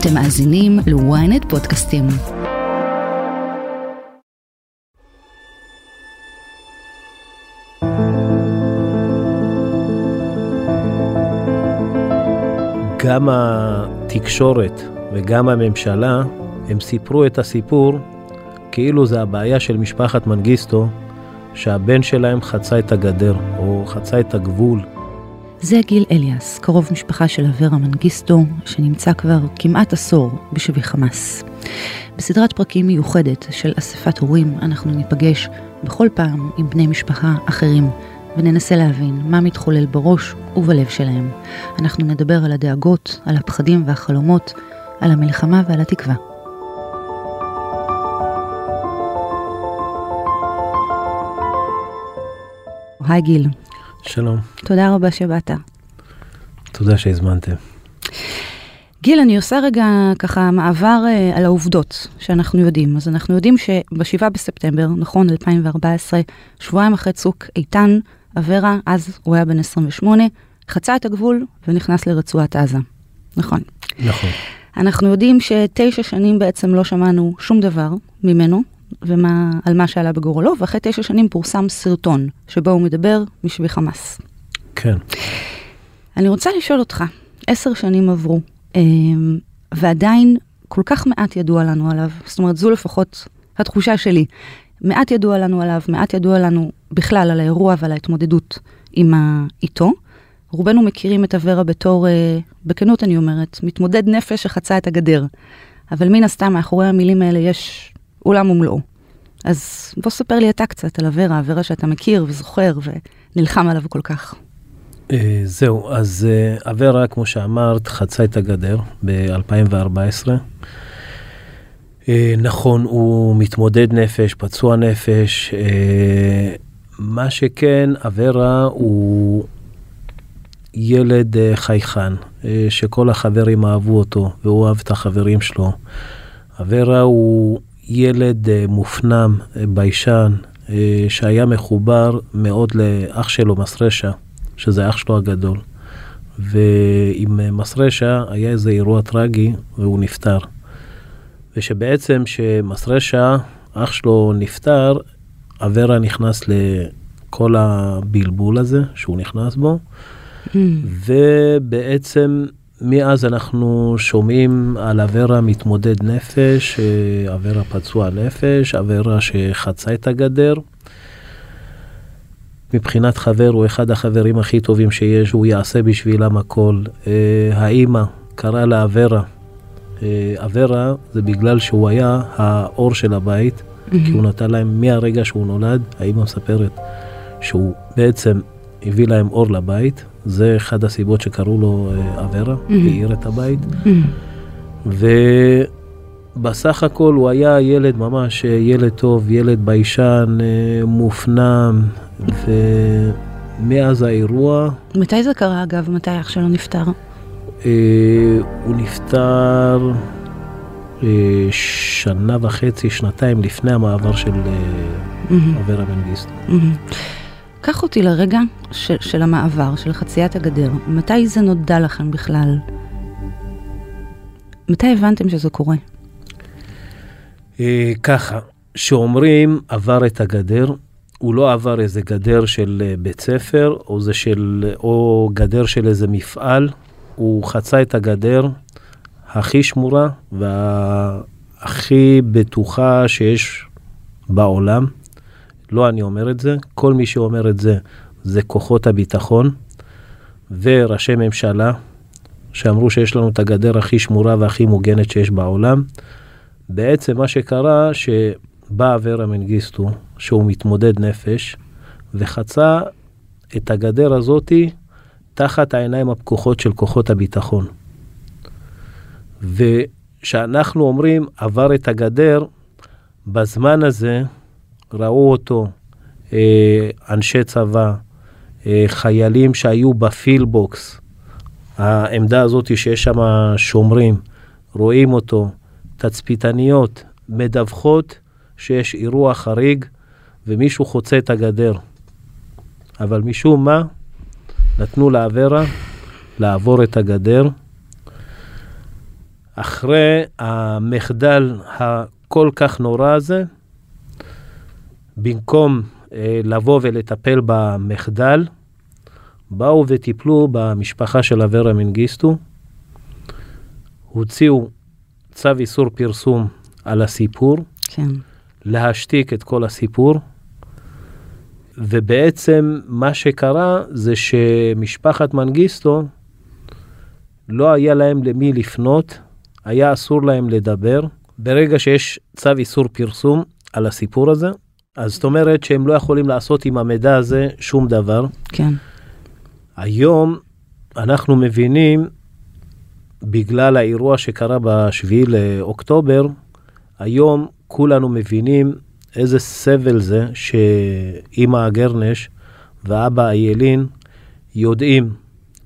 אתם מאזינים לוויינט פודקאסטים. גם התקשורת וגם הממשלה, הם סיפרו את הסיפור כאילו זה הבעיה של משפחת מנגיסטו, שהבן שלהם חצה את הגדר או חצה את הגבול. זה גיל אליאס, קרוב משפחה של אברה מנגיסטו, שנמצא כבר כמעט עשור בשבי חמאס. בסדרת פרקים מיוחדת של אספת הורים, אנחנו ניפגש בכל פעם עם בני משפחה אחרים, וננסה להבין מה מתחולל בראש ובלב שלהם. אנחנו נדבר על הדאגות, על הפחדים והחלומות, על המלחמה ועל התקווה. היי גיל. שלום. תודה רבה שבאת. תודה שהזמנתם. גיל, אני עושה רגע ככה מעבר על העובדות שאנחנו יודעים. אז אנחנו יודעים שב-7 בספטמבר, נכון, 2014, שבועיים אחרי צוק איתן, אברה, אז הוא היה בן 28, חצה את הגבול ונכנס לרצועת עזה. נכון. נכון. אנחנו יודעים ש9 שנים בעצם לא שמענו שום דבר ממנו, על מה שעלה בגורלו, ואחרי 9 שנים פורסם סרטון, שבו הוא מדבר משבי חמאס. כן. אני רוצה לשאול אותך, 10 שנים עברו, ועדיין כל כך מעט ידוע לנו עליו, זאת אומרת, זו לפחות התחושה שלי, מעט ידוע לנו עליו, מעט ידוע לנו בכלל על האירוע ועל ההתמודדות איתו. רובנו מכירים את אברה בתור, בכנות אני אומרת, מתמודד נפש שחצה את הגדר. אבל מן הסתם, מאחורי המילים האלה יש עולם ומלואו. אז בוא ספר לי אתה קצת על אברה, אברה שאתה מכיר וזוכר ונלחם עליו כל כך. זהו, אז אברה, כמו שאמרת, חצה את הגדר ב-2014. נכון, הוא מתמודד נפש, פצוע נפש. מה שכן, אברה הוא ילד חייכן, שכל החברים אהבו אותו, והוא אוהב את החברים שלו. אברה הוא ילד מופנם, ביישן, שהיה מחובר מאוד לאח שלו מסרשה, שזה אח שלו הגדול. ועם מסרשה היה איזה אירוע טרגי, והוא נפטר. ושבעצם שמסרשה, אח שלו נפטר, אברה נכנס לכל הבלבול הזה שהוא נכנס בו, ובעצם מאז אנחנו שומעים על אברה מתמודד נפש, אברה פצוע נפש, אברה שחצה את הגדר. מבחינת חבר, הוא אחד החברים הכי טובים שיש, הוא יעשה בשבילם הכל. האמא קרא לה אברה. אברה זה בגלל שהוא היה האור של הבית, כי הוא נתן להם מהרגע שהוא נולד, האמא מספרת שהוא בעצם הביא להם אור לבית, זה אחד הסיבות שקראו לו אברה, העיר את הבית. ובסך הכל הוא היה ילד ממש, ילד טוב, ילד ביישן, מופנם, ומאז האירוע... מתי זה קרה אגב? מתי אח שלו נפטר? הוא נפטר 1.5 שנה, 2 לפני המעבר של אברה מנגיסטו. קח אותי לרגע של המעבר, של חציית הגדר. מתי זה נודע לכם בכלל? מתי הבנתם שזה קורה? ככה, שאומרים עבר את הגדר, הוא לא עבר איזה גדר של בית ספר, או גדר של איזה מפעל, הוא חצה את הגדר הכי שמורה, והכי בטוחה שיש בעולם. לא אני אומר את זה, כל מי שאומר את זה, זה כוחות הביטחון, וראשי ממשלה, שאמרו שיש לנו את הגדר הכי שמורה והכי מוגנת שיש בעולם. בעצם מה שקרה, שבא אברה מנגיסטו, שהוא מתמודד נפש, וחצה את הגדר הזאת תחת העיניים הפקוחות של כוחות הביטחון. ושאנחנו אומרים, עבר את הגדר, בזמן הזה, ראו אותו אנשי צבא, חיילים שהיו בפילבוקס, העמדה הזאת שיש שם שומרים, רואים אותו, תצפיתניות, מדווחות שיש אירוע חריג, ומישהו חוצה את הגדר. אבל משום מה, נתנו לאברה לעבור את הגדר, אחרי המחדל הכל כך נורא הזה, במקום לבוא ולטפל במחדל, באו וטיפלו במשפחה של אברה מנגיסטו, הוציאו צו איסור פרסום על הסיפור, כן. להשתיק את כל הסיפור, ובעצם מה שקרה זה שמשפחת מנגיסטו, לא היה להם למי לפנות, היה אסור להם לדבר. ברגע שיש צו איסור פרסום על הסיפור הזה, אז זאת אומרת שהם לא יכולים לעשות עם המידע הזה שום דבר. כן. היום אנחנו מבינים, בגלל האירוע שקרה ב7 לאוקטובר, היום כולנו מבינים איזה סבל זה שאמא הגרנש ואבא איילין יודעים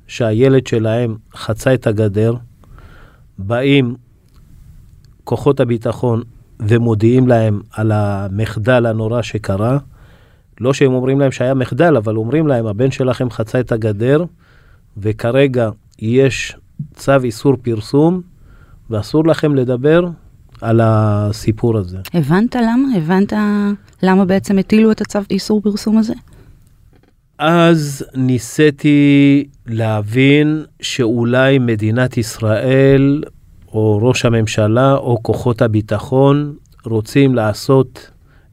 שהילד שלהם חצה את הגדר, באים כוחות הביטחון ומודיעים להם על המחדל הנורא שקרה. לא שהם אומרים להם שהיה מחדל, אבל אומרים להם, הבן שלכם חצה את הגדר, וכרגע יש צו איסור פרסום, ואסור לכם לדבר על הסיפור הזה. הבנת למה? הבנת למה בעצם הטילו את הצו איסור פרסום הזה? אז ניסיתי להבין שאולי מדינת ישראל, או ראש הממשלה, או כוחות הביטחון, רוצים לעשות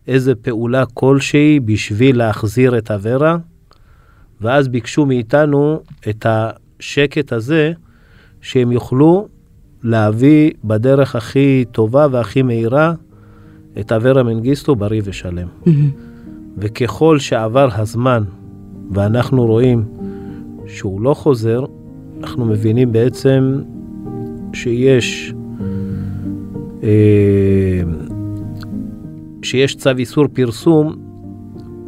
איזה פעולה כלשהי בשביל להחזיר את אברה, ואז ביקשו מאיתנו את השקט הזה, שהם יוכלו להביא בדרך הכי טובה והכי מהירה את אברה מנגיסטו בריא ושלם. וככל שעבר הזמן, ואנחנו רואים שהוא לא חוזר, אנחנו מבינים בעצם שיש צו איסור פרסום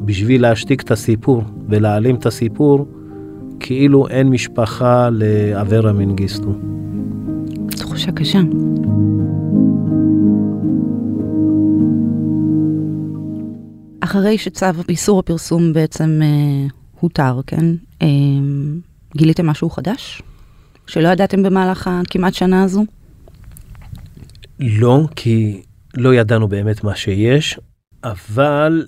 בשביל להשתיק את הסיפור ולהעלים את הסיפור, כאילו אין משפחה לאברה מנגיסטו. תחושה קשה. אחרי שצו איסור הפרסום בעצם הותר, כן? גיליתם משהו חדש? שלא ידעתם במהלך כמעט שנה הזו? לא, כי לא ידענו באמת מה שיש, אבל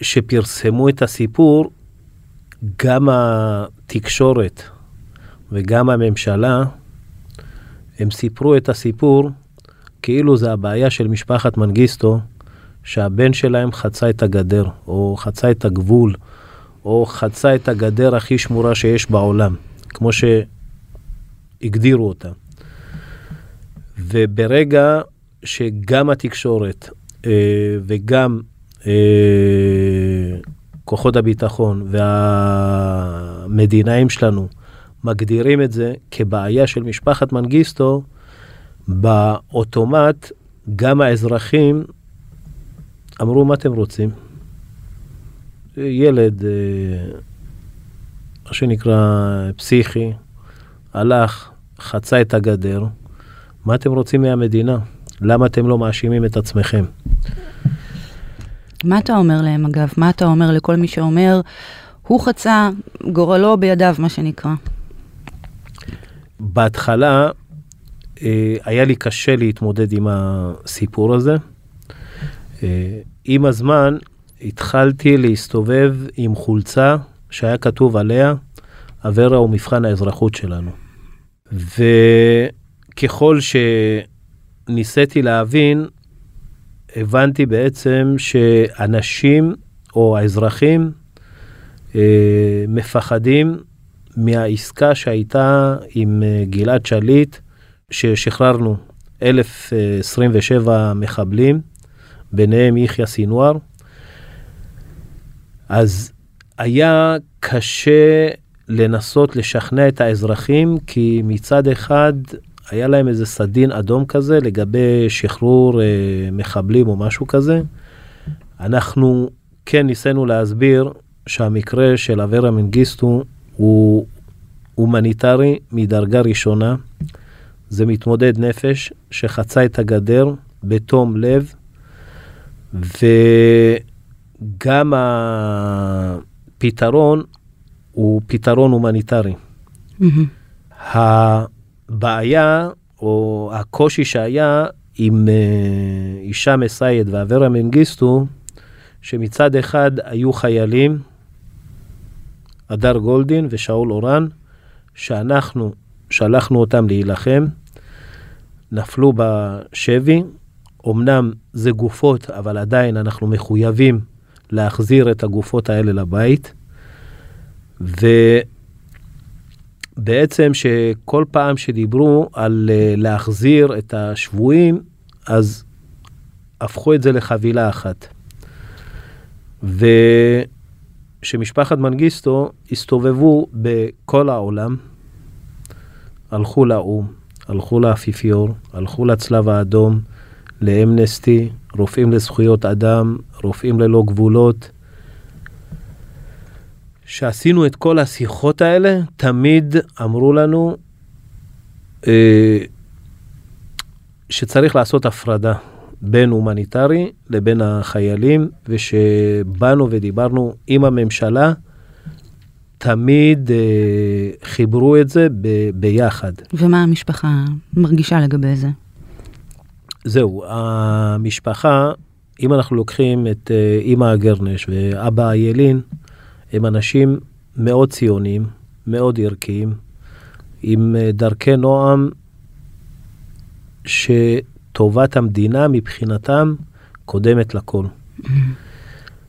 שפרסמו את הסיפור, גם התקשורת וגם הממשלה, הם סיפרו את הסיפור, כאילו זה הבעיה של משפחת מנגיסטו, שהבן שלהם חצה את הגדר, או חצה את הגבול, או חצה את הגדר הכי שמורה שיש בעולם, כמו שהגדירו אותה. וברגע שגם התקשורת וגם כוחות הביטחון והמדינאים שלנו מגדירים את זה כבעיה של משפחת מנגיסטו, באוטומט גם האזרחים אמרו מה אתם רוצים. ילד, מה שנקרא פסיכי, הלך, חצה את הגדר, מה אתם רוצים מהמדינה? למה אתם לא מאשימים את עצמכם? מה אתה אומר להם אגב? מה אתה אומר לכל מי שאומר, הוא חצה, גורלו בידיו, מה שנקרא? בהתחלה היה לי קשה להתמודד עם הסיפור הזה. עם הזמן התחלתי להסתובב עם חולצה שהיה כתוב עליה, אברה הוא מבחן האזרחות שלנו. וככל שניסיתי להבין, הבנתי בעצם שאנשים או האזרחים מפחדים מהעסקה שהייתה עם גלעד שליט, ששחררנו 1,027 מחבלים, ביניהם יחיא סינואר. אז היה קשה לנסות לשכנע את האזרחים, כי מצד אחד היה להם איזה סדין אדום כזה, לגבי שחרור מחבלים או משהו כזה. אנחנו כן ניסינו להסביר שהמקרה של אברה מנגיסטו הוא הומניטרי מדרגה ראשונה. זה מתמודד נפש שחצה את הגדר בתום לב, וגם הפתרון הוא פתרון הומניטרי. הבעיה או הקושי שהיה עם אישה מסייד ואברהם מנגיסטו, שמצד אחד היו חיילים, אדר גולדין ושאול אורן, שאנחנו שלחנו אותם להילחם, נפלו בשבי, אמנם זה גופות, אבל עדיין אנחנו מחויבים להחזיר את הגופות האלה לבית, ובעצם שכל פעם שדיברו על להחזיר את השבויים, אז הפכו את זה לחבילה אחת. ושמשפחת מנגיסטו הסתובבו בכל העולם, הלכו לאום, הלכו לאפיפיור, הלכו לצלב האדום, לאמנסטי, רופאים לזכויות אדם, רופאים ללא גבולות. שעשינו את כל השיחות האלה, תמיד אמרו לנו שצריך לעשות הפרדה בין הומניטרי לבין החיילים, ושבאנו ודיברנו עם הממשלה, תמיד חיברו את זה ביחד. ומה המשפחה מרגישה לגבי זה? זהו, המשפחה, אם אנחנו לוקחים את אמא הגרנש ואבא הילין, הם אנשים מאוד ציונים, מאוד ערכיים, עם דרכי נועם שטובת המדינה מבחינתם קודמת לכל.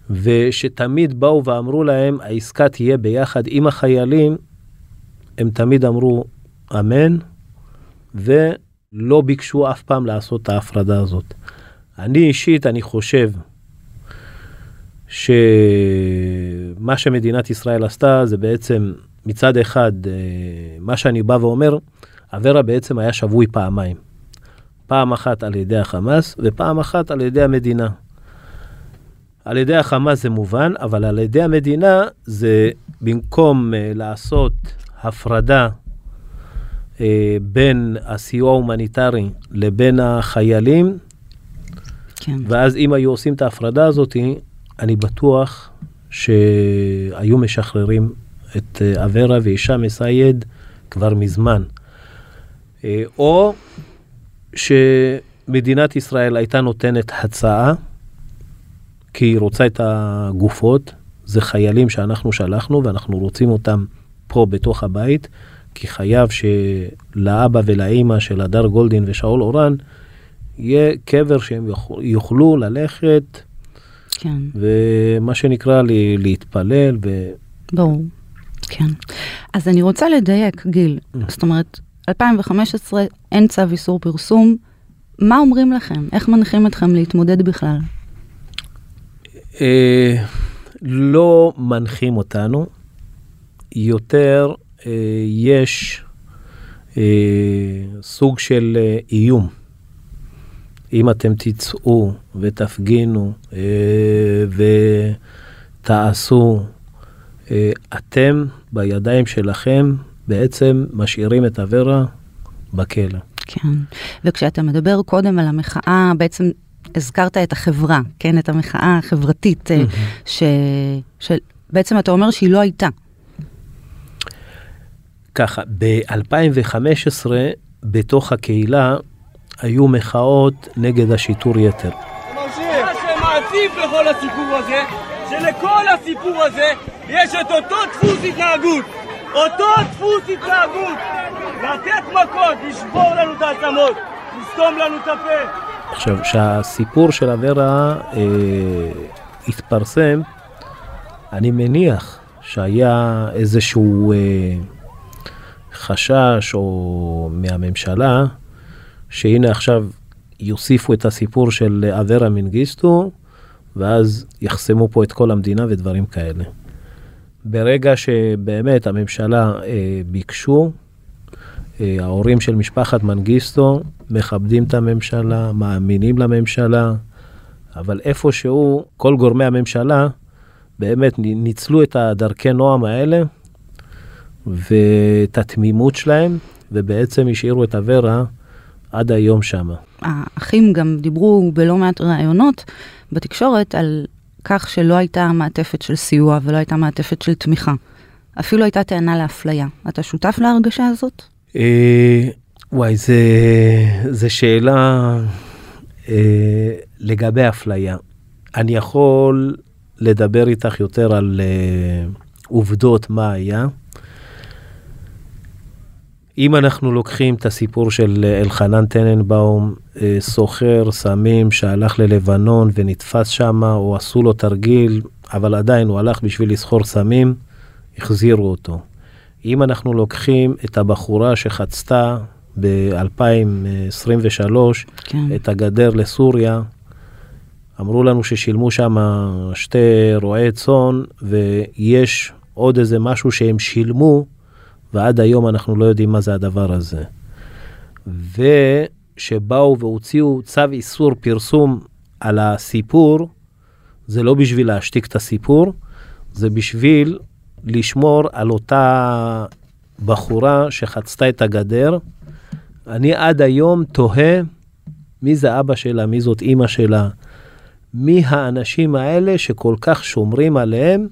ושתמיד באו ואמרו להם, העסקה תהיה ביחד עם החיילים, הם תמיד אמרו אמן, ולא ביקשו אף פעם לעשות את ההפרדה הזאת. אני אישית, אני חושב, שמה שמדינת ישראל עשתה, זה בעצם מצד אחד, מה שאני בא ואומר, אברה בעצם היה שבוי פעמיים. פעם אחת על ידי החמאס, ופעם אחת על ידי המדינה. על ידי החמאס זה מובן, אבל על ידי המדינה זה במקום לעשות הפרדה בין הסיוע ההומניטרי לבין החיילים, כן. ואז אם היו עושים את ההפרדה הזאת, אני בטוח שהיו משחררים את אברה ואישה מסייד כבר מזמן. או שמדינת ישראל הייתה נותנת הצעה, כי היא רוצה את הגופות, זה חיילים שאנחנו שלחנו, ואנחנו רוצים אותם פה בתוך הבית, כי חייב שלאבא ולאמא של הדר גולדין ושאול אורן, יהיה קבר שהם יוכלו ללכת, כן. ומה שנקרא להתפלל. ברור, כן. אז אני רוצה לדייק, גיל. זאת אומרת, 2015 אין צו איסור פרסום. מה אומרים לכם? איך מנחים אתכם להתמודד בכלל? לא מנחים אותנו. יותר יש סוג של איום. אם אתם תצאו ותפגינו ותעשו, אתם בידיים שלכם בעצם משאירים את אברה בכלא. כן, וכשאתה מדבר קודם על המחאה, בעצם הזכרת את החברה, כן, את המחאה החברתית, שבעצם אתה אומר שהיא לא הייתה. ככה, ב-2015 בתוך הקהילה, היו מחאות נגד השיטור יתר. מה שמעציב בכל הסיפור הזה, שלכל הסיפור הזה יש את אותו דפוס התנהגות. אותו דפוס התנהגות. לתת מכות, לשבור לנו את העצמות, לסתום לנו את הפה. עכשיו, כשהסיפור של אברה התפרסם, אני מניח שהיה איזשהו חשש או מהממשלה, שהנה עכשיו יוסיפו את הסיפור של אברה מנגיסטו, ואז יחסמו פה את כל המדינה ודברים כאלה. ברגע שבאמת הממשלה ביקשו, ההורים של משפחת מנגיסטו מכבדים את הממשלה, מאמינים לממשלה, אבל איפשהו כל גורמי הממשלה באמת ניצלו את הדרכי נועם האלה, ואת התמימות שלהם, ובעצם השאירו את אברה, עד היום שמה. האחים גם דיברו בלא מעט רעיונות בתקשורת על כך שלא הייתה מעטפת של סיוע ולא הייתה מעטפת של תמיכה. אפילו הייתה טענה לאפליה. אתה שותף להרגשה הזאת? וואי, זה שאלה לגבי אפליה. אני יכול לדבר איתך יותר על עובדות מה היה. אם אנחנו לוקחים את הסיפור של אלחנן טננבאום, סוחר סמים שהלך ללבנון ונתפס שם, או עשו לו תרגיל, אבל עדיין הוא הלך בשביל לסחור סמים, החזירו אותו. אם אנחנו לוקחים את הבחורה שחצתה ב-2023, כן. את הגדר לסוריה, אמרו לנו ששילמו שם שתי רועי צאן, ויש עוד איזה משהו שהם שילמו, ועד היום אנחנו לא יודעים מה זה הדבר הזה. ושבאו והוציאו צו איסור פרסום על הסיפור, זה לא בשביל להשתיק את הסיפור, זה בשביל לשמור על אותה בחורה שחצתה את הגדר. אני עד היום תוהה מי זה אבא שלה, מי זאת אמא שלה, מי האנשים האלה שכל כך שומרים עליהם,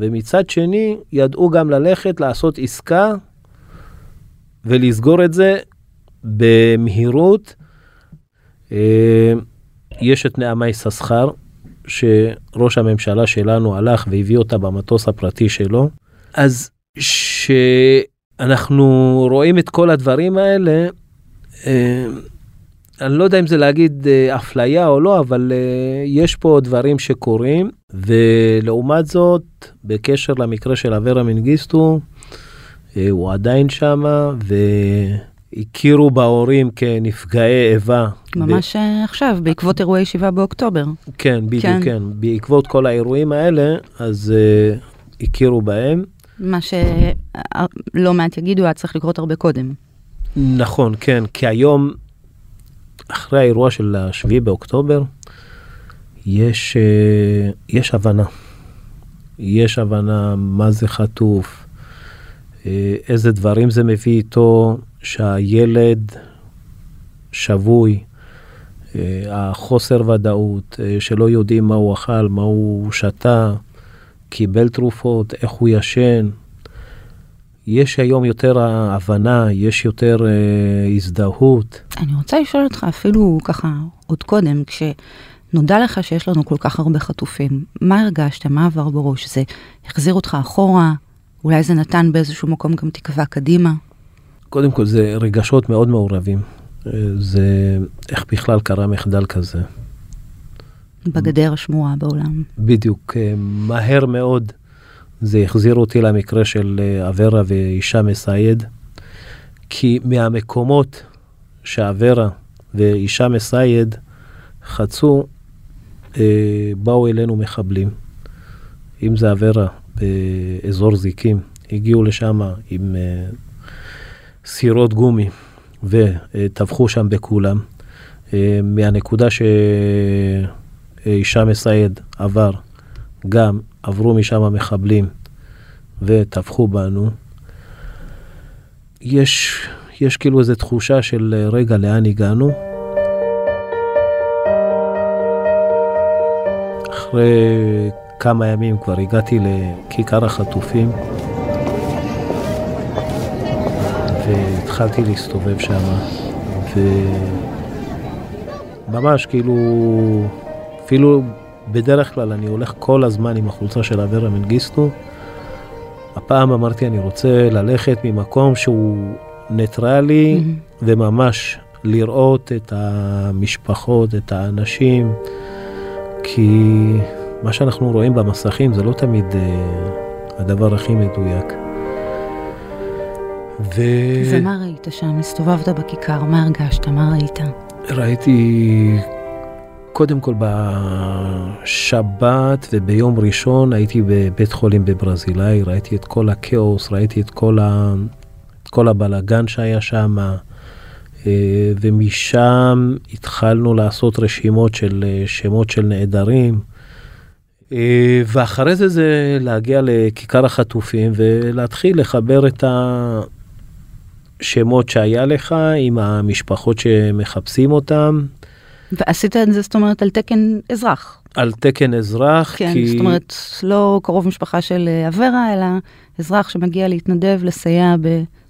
ומצד שני ידעו גם ללכת לעשות עסקה ולסגור את זה במהירות. יש את נעמי ססחר, שראש הממשלה שלנו הלך והביא אותה במטוס הפרטי שלו. אז שאנחנו רואים את כל הדברים האלה, אני לא יודע אם זה להגיד אפליה או לא, אבל יש פה דברים שקורים, ולעומת זאת, בקשר למקרה של אברהם מנגיסטו, הוא עדיין שם, והכירו בהורים כנפגעי איבה. ממש עכשיו, בעקבות אירועי 7 באוקטובר. כן, בדיוק, כן. בעקבות כל האירועים האלה, אז הכירו בהם. מה שלא מעט יגידו, היה צריך לקרות הרבה קודם. נכון, כן, כי היום אחרי האירוע של 7 באוקטובר, יש הבנה. יש הבנה מה זה חטוף, איזה דברים זה מביא איתו, שהילד שבוי, החוסר ודאות, שלא יודעים מה הוא אכל, מה הוא שתה, קיבל תרופות, איך הוא ישן. יש היום יותר ההבנה, יש יותר הזדהות. אני רוצה לשאול אותך, אפילו ככה, עוד קודם, כשנודע לך שיש לנו כל כך הרבה חטופים, מה הרגשת, מה עבר בראש? זה החזיר אותך אחורה, אולי זה נתן באיזשהו מקום גם תקווה קדימה? קודם כל, זה רגשות מאוד מעורבים. זה איך בכלל קרה מחדל כזה. בגדר השמועה בעולם. בדיוק, מהר מאוד. זה החזיר אותי למקרה של אברה ואישה מסייד, כי מהמקומות שאברה ואישה מסייד חצו, באו אלינו מחבלים. אם זה אברה באזור זיקים, הגיעו לשם עם סירות גומי, וטבחו שם בכולם. מהנקודה שאישה מסייד עבר, גם עברו משם המחבלים וטבחו בנו. יש כאילו איזו תחושה של רגע לאן הגענו. אחרי כמה ימים כבר הגעתי לכיכר החטופים, והתחלתי להסתובב שם, וממש כאילו, אפילו בדרך כלל אני הולך כל הזמן עם החולצה של אברה מנגיסטו. הפעם אמרתי, אני רוצה ללכת ממקום שהוא ניטרלי, וממש לראות את המשפחות, את האנשים, כי מה שאנחנו רואים במסכים זה לא תמיד הדבר הכי מדויק. ומה ראית שם? הסתובבת בכיכר, מה הרגשת? מה ראית? ראיתי קודם כל בשבת וביום ראשון הייתי בבית חולים בברזילאי, ראיתי את כל הכאוס, ראיתי את כל הבלגן שהיה שם, ומשם התחלנו לעשות רשימות של שמות של נעדרים, ואחרי זה להגיע לכיכר החטופים ולהתחיל לחבר את השמות שהיה לך עם המשפחות שמחפשים אותם. ועשית את זה, זאת אומרת, על תקן אזרח. על תקן אזרח, כן, כי זאת אומרת, לא קרוב משפחה של אברה, אלא אזרח שמגיע להתנדב, לסייע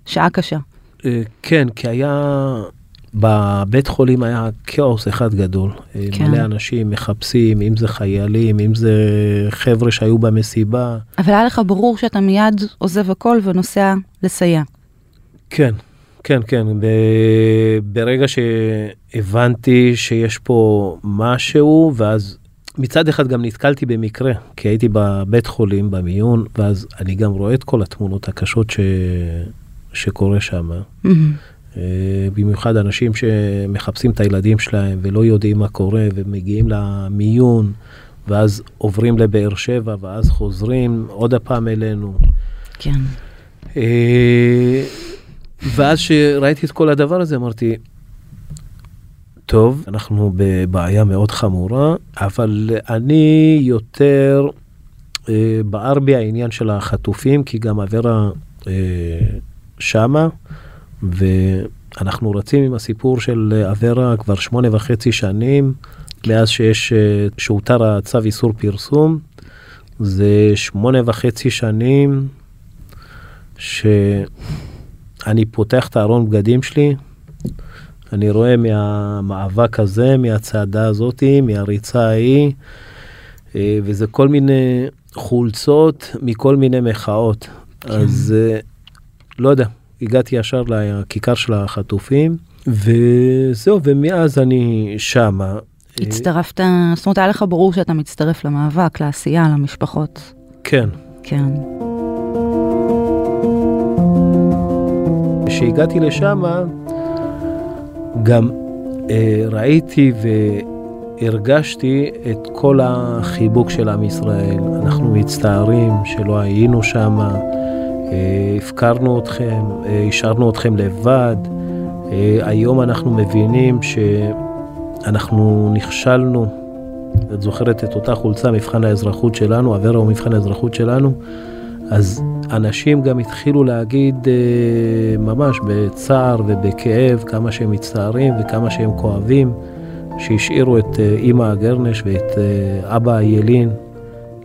בשעה קשה. כן, כי היה, בבית חולים היה כאוס אחד גדול. כן. מלא אנשים מחפשים, אם זה חיילים, אם זה חבר'ה שהיו במסיבה. אבל היה לך ברור שאתה מיד עוזב הכל ונוסע לסייע. כן. כן, כן, ברגע שהבנתי שיש פה משהו, ואז מצד אחד גם נתקלתי במקרה, כי הייתי בבית חולים, במיון, ואז אני גם רואה את כל התמונות הקשות שקורה שם. במיוחד אנשים שמחפשים את הילדים שלהם, ולא יודעים מה קורה, ומגיעים למיון, ואז עוברים לבאר שבע, ואז חוזרים עוד הפעם אלינו. כן. ואז שראיתי את כל הדבר הזה, אמרתי, טוב, אנחנו בבעיה מאוד חמורה, אבל אני יותר בער בי העניין של החטופים, כי גם עברה שמה, ואנחנו רצים עם הסיפור של עברה כבר 8.5 שנים, מאז שיש, שהותר הצו איסור פרסום, זה 8.5 שנים ש... אני פותח את הארון בגדים שלי, אני רואה מהמאבק הזה, מהצעדה הזאת, מהריצה ההיא, וזה כל מיני חולצות מכל מיני מחאות. כן. אז לא יודע, הגעתי ישר לכיכר של החטופים, וזהו, ומאז אני שמה. הצטרפת, זאת אומרת, היה לך ברור שאתה מצטרף למאבק, לעשייה, למשפחות. כן. כן. כשהגעתי לשם, גם ראיתי והרגשתי את כל החיבוק של עם ישראל. אנחנו מצטערים שלא היינו שם, הפקרנו אתכם, השארנו אתכם לבד. היום אנחנו מבינים שאנחנו נכשלנו. את זוכרת את אותה חולצה, מבחן האזרחות שלנו, עברה הוא מבחן האזרחות שלנו, אז אנשים גם התחילו להגיד ממש בצער ובכאב כמה שהם מצטערים וכמה שהם כואבים שהשאירו את אמא הגרנש ואת אבא הילין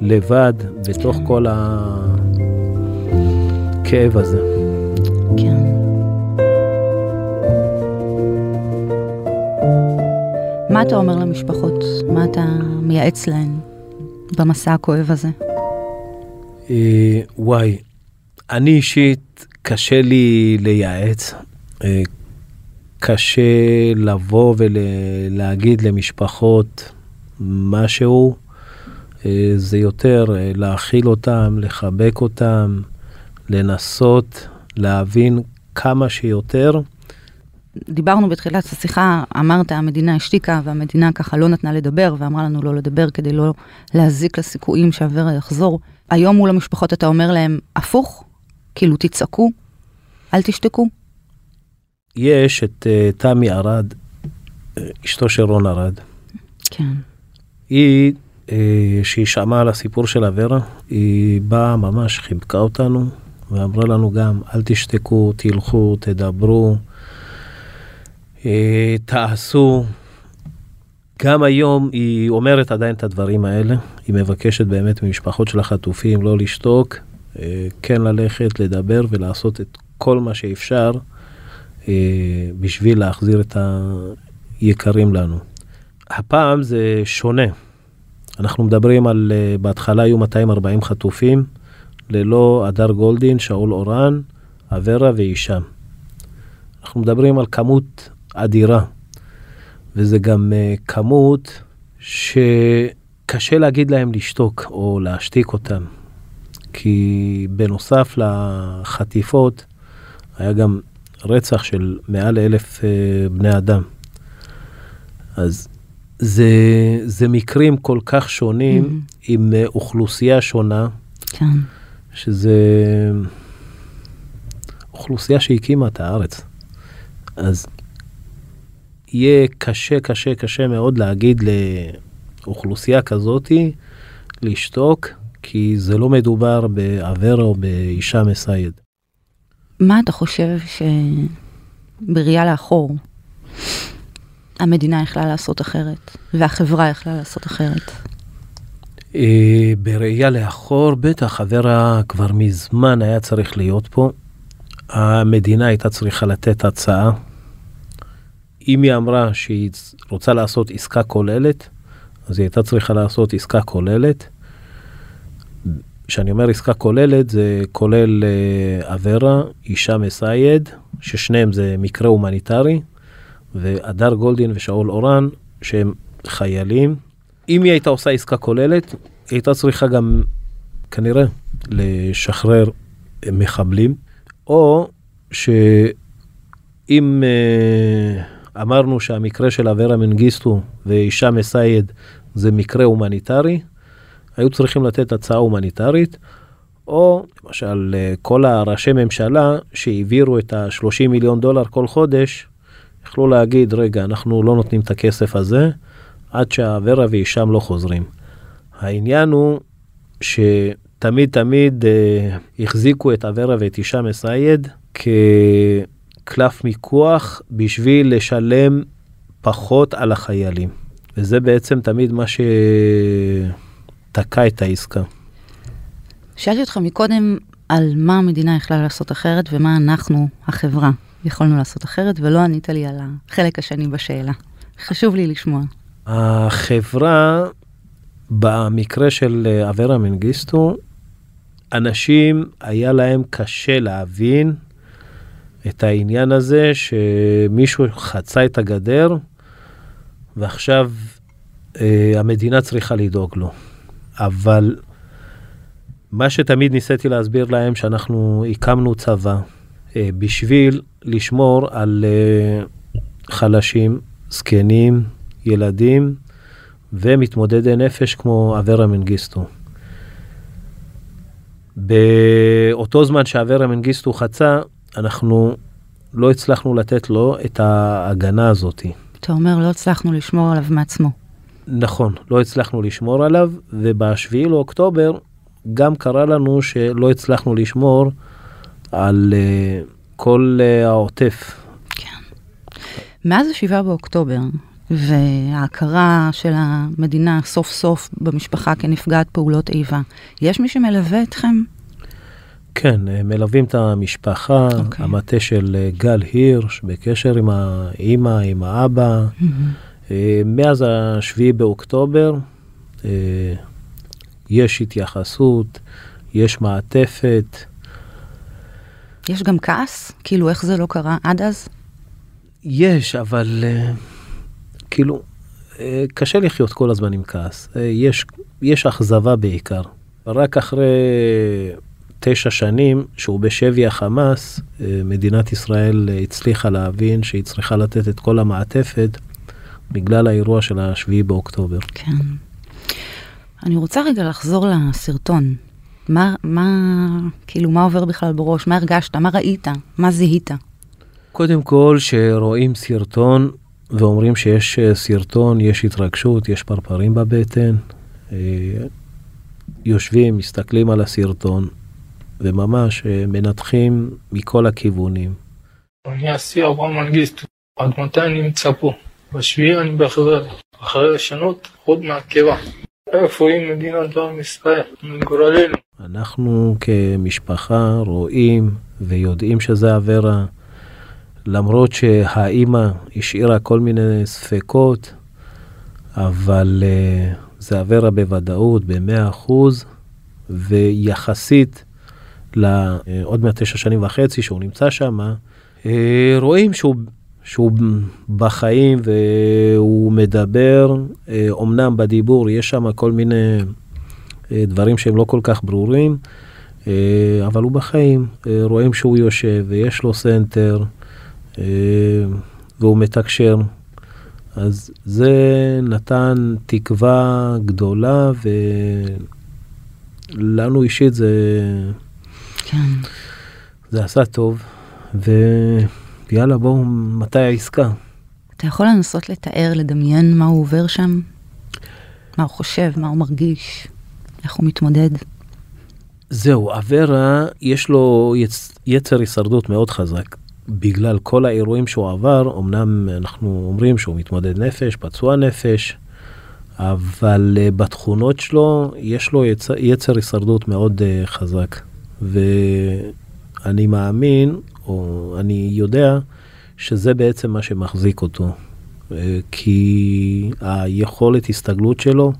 לבד בתוך כל הכאב הזה. כן. מה אתה אומר למשפחות? מה אתה מייעץ להן במסע הכואב הזה? וואי, אני אישית קשה לי לייעץ, קשה לבוא ולהגיד למשפחות משהו, זה יותר להכיל אותם, לחבק אותם, לנסות להבין כמה שיותר. דיברנו בתחילת השיחה, אמרת המדינה השתיקה והמדינה ככה לא נתנה לדבר ואמרה לנו לא לדבר כדי לא להזיק לסיכויים שעברה יחזור. היום מול המשפחות אתה אומר להם הפוך? כאילו תצעקו? אל תשתקו? יש את תמי ארד, אשתו של רון ארד. כן. היא, שהיא שמעה על הסיפור של עברה, היא באה ממש, חיבקה אותנו ואמרה לנו גם אל תשתקו, תלכו, תדברו. תעשו. גם היום היא אומרת עדיין את הדברים האלה, היא מבקשת באמת ממשפחות של החטופים לא לשתוק, כן ללכת, לדבר ולעשות את כל מה שאפשר בשביל להחזיר את היקרים לנו. הפעם זה שונה, אנחנו מדברים על, בהתחלה היו 240 חטופים, ללא הדר גולדין, שאול אורן, עברה ואישה. אנחנו מדברים על כמות אדירה, וזה גם כמות שקשה להגיד להם לשתוק או להשתיק אותם, כי בנוסף לחטיפות היה גם רצח של מעל 1,000 בני אדם. אז זה מקרים כל כך שונים עם אוכלוסייה שונה, שזה אוכלוסייה שהקימה את הארץ. אז יהיה קשה, קשה, קשה מאוד להגיד לאוכלוסייה כזאת לשתוק, כי זה לא מדובר בעבר או באישה מסייד. מה אתה חושב שבראייה לאחור המדינה יכלה לעשות אחרת, והחברה יכלה לעשות אחרת? בראייה לאחור, בטח, עברה כבר מזמן היה צריך להיות פה. המדינה הייתה צריכה לתת הצעה. אם היא אמרה שהיא רוצה לעשות עסקה כוללת, אז היא הייתה צריכה לעשות עסקה כוללת. כשאני אומר עסקה כוללת, זה כולל אברה, אישה מסייד, ששניהם זה מקרה הומניטרי, והדר גולדין ושאול אורן, שהם חיילים. אם היא הייתה עושה עסקה כוללת, היא הייתה צריכה גם, כנראה, לשחרר מחבלים, או שאם אמרנו שהמקרה של אברה מנגיסטו ואישה מסייד זה מקרה הומניטרי, היו צריכים לתת הצעה הומניטרית, או למשל כל הראשי ממשלה שהעבירו את $30 מיליון כל חודש, יכלו להגיד, רגע, אנחנו לא נותנים את הכסף הזה, עד שהאברה ואישם לא חוזרים. העניין הוא שתמיד תמיד החזיקו את אברה ואת אישה מסייד כקלף מיקוח בשביל לשלם פחות על החיילים. וזה בעצם תמיד מה שתקע את העסקה. שאלתי אותך מקודם על מה המדינה יכלה לעשות אחרת ומה אנחנו, החברה, יכולנו לעשות אחרת, ולא ענית לי על החלק השני בשאלה. חשוב לי לשמוע. החברה, במקרה של אברה מנגיסטו, אנשים היה להם קשה להבין את העניין הזה שמישהו חצה את הגדר, ועכשיו המדינה צריכה לדאוג לו. אבל מה שתמיד ניסיתי להסביר להם, שאנחנו הקמנו צבא בשביל לשמור על חלשים, זקנים, ילדים ומתמודדי נפש כמו אברה מנגיסטו. באותו זמן שאברה מנגיסטו חצה, אנחנו לא הצלחנו לתת לו את ההגנה הזאת. אתה אומר, לא הצלחנו לשמור עליו מעצמו. נכון, לא הצלחנו לשמור עליו, ובשביעי לאוקטובר גם קרה לנו שלא הצלחנו לשמור על כל העוטף. כן. מאז 7 באוקטובר, וההכרה של המדינה סוף סוף במשפחה כנפגעת פעולות איבה, יש מי שמלווה אתכם? כן, מלווים את המשפחה, okay. המטה של גל הירש, בקשר עם האמא, עם האבא. Mm-hmm. מאז 7 באוקטובר, יש התייחסות, יש מעטפת. יש גם כעס? כאילו איך זה לא קרה עד אז? יש, אבל כאילו, קשה לחיות כל הזמן עם כעס. יש אכזבה בעיקר. רק אחרי 9 שנים, שהוא בשבי החמאס, מדינת ישראל הצליחה להבין שהיא צריכה לתת את כל המעטפת, בגלל האירוע של 7 באוקטובר. כן. אני רוצה רגע לחזור לסרטון. מה עובר בכלל בראש? מה הרגשת? מה ראית? מה זיהית? קודם כל, שרואים סרטון, ואומרים שיש סרטון, יש התרגשות, יש פרפרים בבטן, יושבים, מסתכלים על הסרטון, וממש מנתחים מכל הכיוונים. אני אסי אברהם מנגיסטו, עד מתי אני נמצא פה? בשביעי אני בחבר, אחרי השנות, עוד מהקבע. איפה היא מדינת עם ישראל? מגורלנו. אנחנו כמשפחה רואים ויודעים שזה אברה, למרות שהאימא השאירה כל מיני ספקות, אבל זה אברה בוודאות, ב100%, ויחסית לעוד 9.5 שנים שהוא נמצא שם, רואים שהוא בחיים והוא מדבר, אומנם בדיבור יש שם כל מיני דברים שהם לא כל כך ברורים, אבל הוא בחיים, רואים שהוא יושב ויש לו סנטר, והוא מתקשר. אז זה נתן תקווה גדולה, ולנו אישית זה עשה טוב, ויאללה בואו, מתי העסקה? אתה יכול לנסות לתאר, לדמיין מה הוא עובר שם? מה הוא חושב, מה הוא מרגיש, איך הוא מתמודד? זהו, אברה יש לו יצר הישרדות מאוד חזק. בגלל כל האירועים שהוא עבר, אמנם אנחנו אומרים שהוא מתמודד נפש, פצוע נפש, אבל בתכונות שלו, יש לו יצר הישרדות מאוד חזק. ואני מאמין, או אני יודע שזה בעצם מה שמחזיק אותו, כי היכולת הסתגלות שלו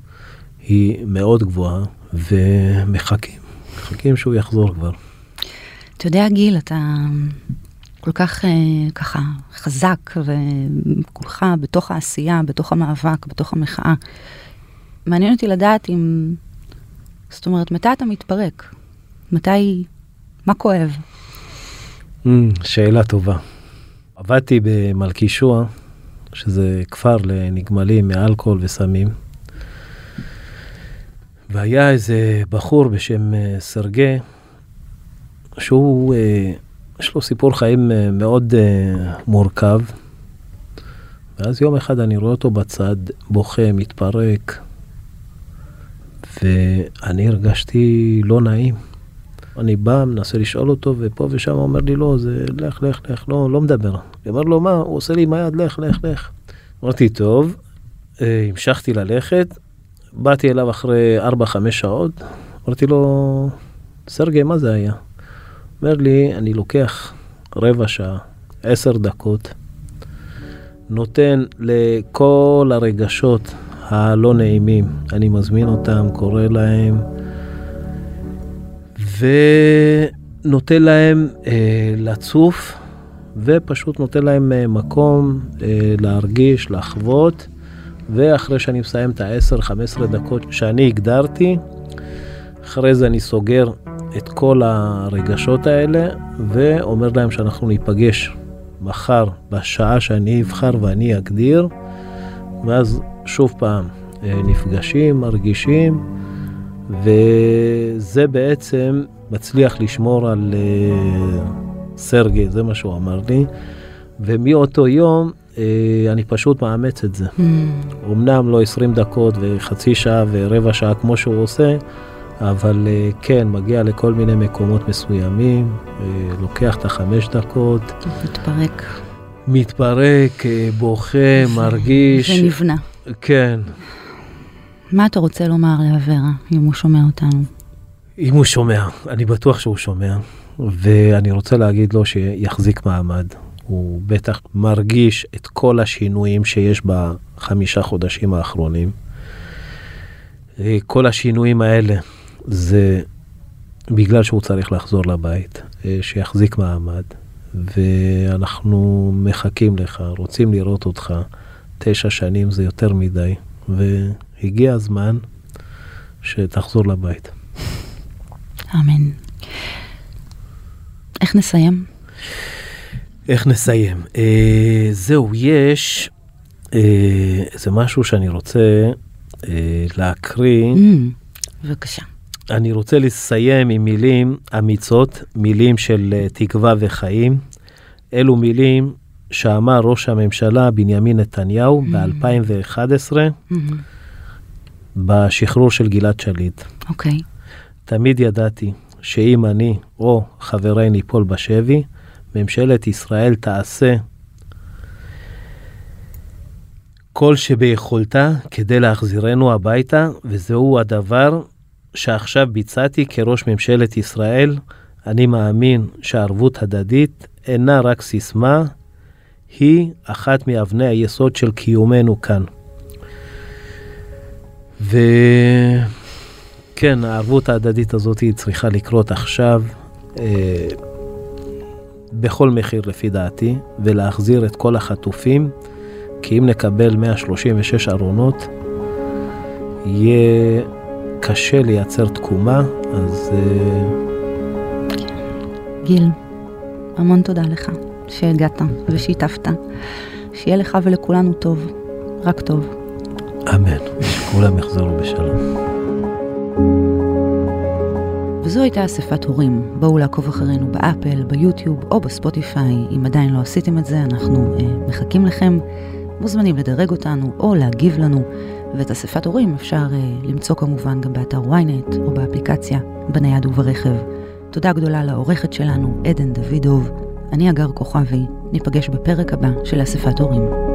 היא מאוד גבוהה, ומחכים, מחכים שהוא יחזור כבר. אתה יודע, גיל, אתה כל כך ככה חזק, וכולך בתוך העשייה, בתוך המאבק, בתוך המחאה. מעניין אותי לדעת אם, זאת אומרת, מתי אתה מתפרק? מתי, מה כואב? שאלה טובה. עבדתי במלכישוע, שזה כפר לנגמלים מאלכוהול וסמים, והיה איזה בחור בשם סרגי, שהוא, יש לו סיפור חיים מאוד מורכב, ואז יום אחד אני רואה אותו בצד, בוכה, מתפרק, ואני הרגשתי לא נעים. אני בא, מנסה לשאול אותו, ופה ושם הוא אומר לי, לא, זה לך, לך, לך, לא, לא מדבר. אני אומר לו, מה? הוא עושה לי עם היד, לך, לך, לך. אמרתי, טוב, המשכתי ללכת, באתי אליו אחרי 4-5 שעות, אמרתי לו, סרגי, מה זה היה? אומר לי, אני לוקח 15 דקות, 10 דקות, נותן לכל הרגשות הלא נעימים, אני מזמין אותם, קורא להם, ונותן להם לצוף, ופשוט נותן להם מקום להרגיש, לחוות, ואחרי שאני מסיים את 10-15 דקות שאני הגדרתי, אחרי זה אני סוגר את כל הרגשות האלה, ואומר להם שאנחנו ניפגש מחר, בשעה שאני אבחר ואני אגדיר, ואז שוב פעם נפגשים, מרגישים, וזה בעצם מצליח לשמור על סרגי, זה מה שהוא אמר לי, ומאותו יום אני פשוט מאמץ את זה. אמנם לא 20 דקות וחצי שעה ורבע שעה כמו שהוא עושה, אבל כן, מגיע לכל מיני מקומות מסוימים, לוקח את 5 דקות. מתפרק. מתפרק, בוכה, מרגיש. זה נבנה. כן. מה אתה רוצה לומר לאברה, אם הוא שומע אותנו? אם הוא שומע, אני בטוח שהוא שומע, ואני רוצה להגיד לו שיחזיק מעמד. הוא בטח מרגיש את כל השינויים שיש ב5 חודשים האחרונים. כל השינויים האלה זה בגלל שהוא צריך לחזור לבית, שיחזיק מעמד, ואנחנו מחכים לך, רוצים לראות אותך, 9 שנים זה יותר מדי, והגיע הזמן שתחזור לבית. אמן. איך נסיים? איך נסיים? זהו, יש איזה משהו שאני רוצה להקריא. בבקשה. אני רוצה לסיים עם מילים אמיצות, מילים של תקווה וחיים. אלו מילים שאמר ראש הממשלה בנימין נתניהו ב-2011, בשחרור של גלעד שליט. אוקיי. תמיד ידעתי שאם אני או חברי ניפול בשבי, ממשלת ישראל תעשה כל שביכולתה כדי להחזירנו הביתה, וזהו הדבר שעכשיו ביצעתי כראש ממשלת ישראל. אני מאמין שהערבות הדדית אינה רק סיסמה, היא אחת מאבני היסוד של קיומנו כאן. וכן, הערבות ההדדית הזאת היא צריכה לקרות עכשיו, בכל מחיר לפי דעתי, ולהחזיר את כל החטופים, כי אם נקבל 136 ארונות, יהיה קשה לייצר תקומה, אז... גיל, המון תודה לך שהגעת ושיתפת. שיהיה לך ולכולנו טוב, רק טוב. אמן, שכולם יחזרו בשלום. וזו הייתה אספת הורים. בואו לעקוב אחרינו באפל, ביוטיוב או בספוטיפיי. אם עדיין לא עשיתם את זה, אנחנו מחכים לכם. מוזמנים לדרג אותנו או להגיב לנו, ואת אספת הורים אפשר למצוא כמובן גם באתר ynet או באפליקציה, בנייד וברכב. תודה גדולה לעורכת שלנו, עדן דוידוב. אני הגר כוכבי, ניפגש בפרק הבא של אספת הורים.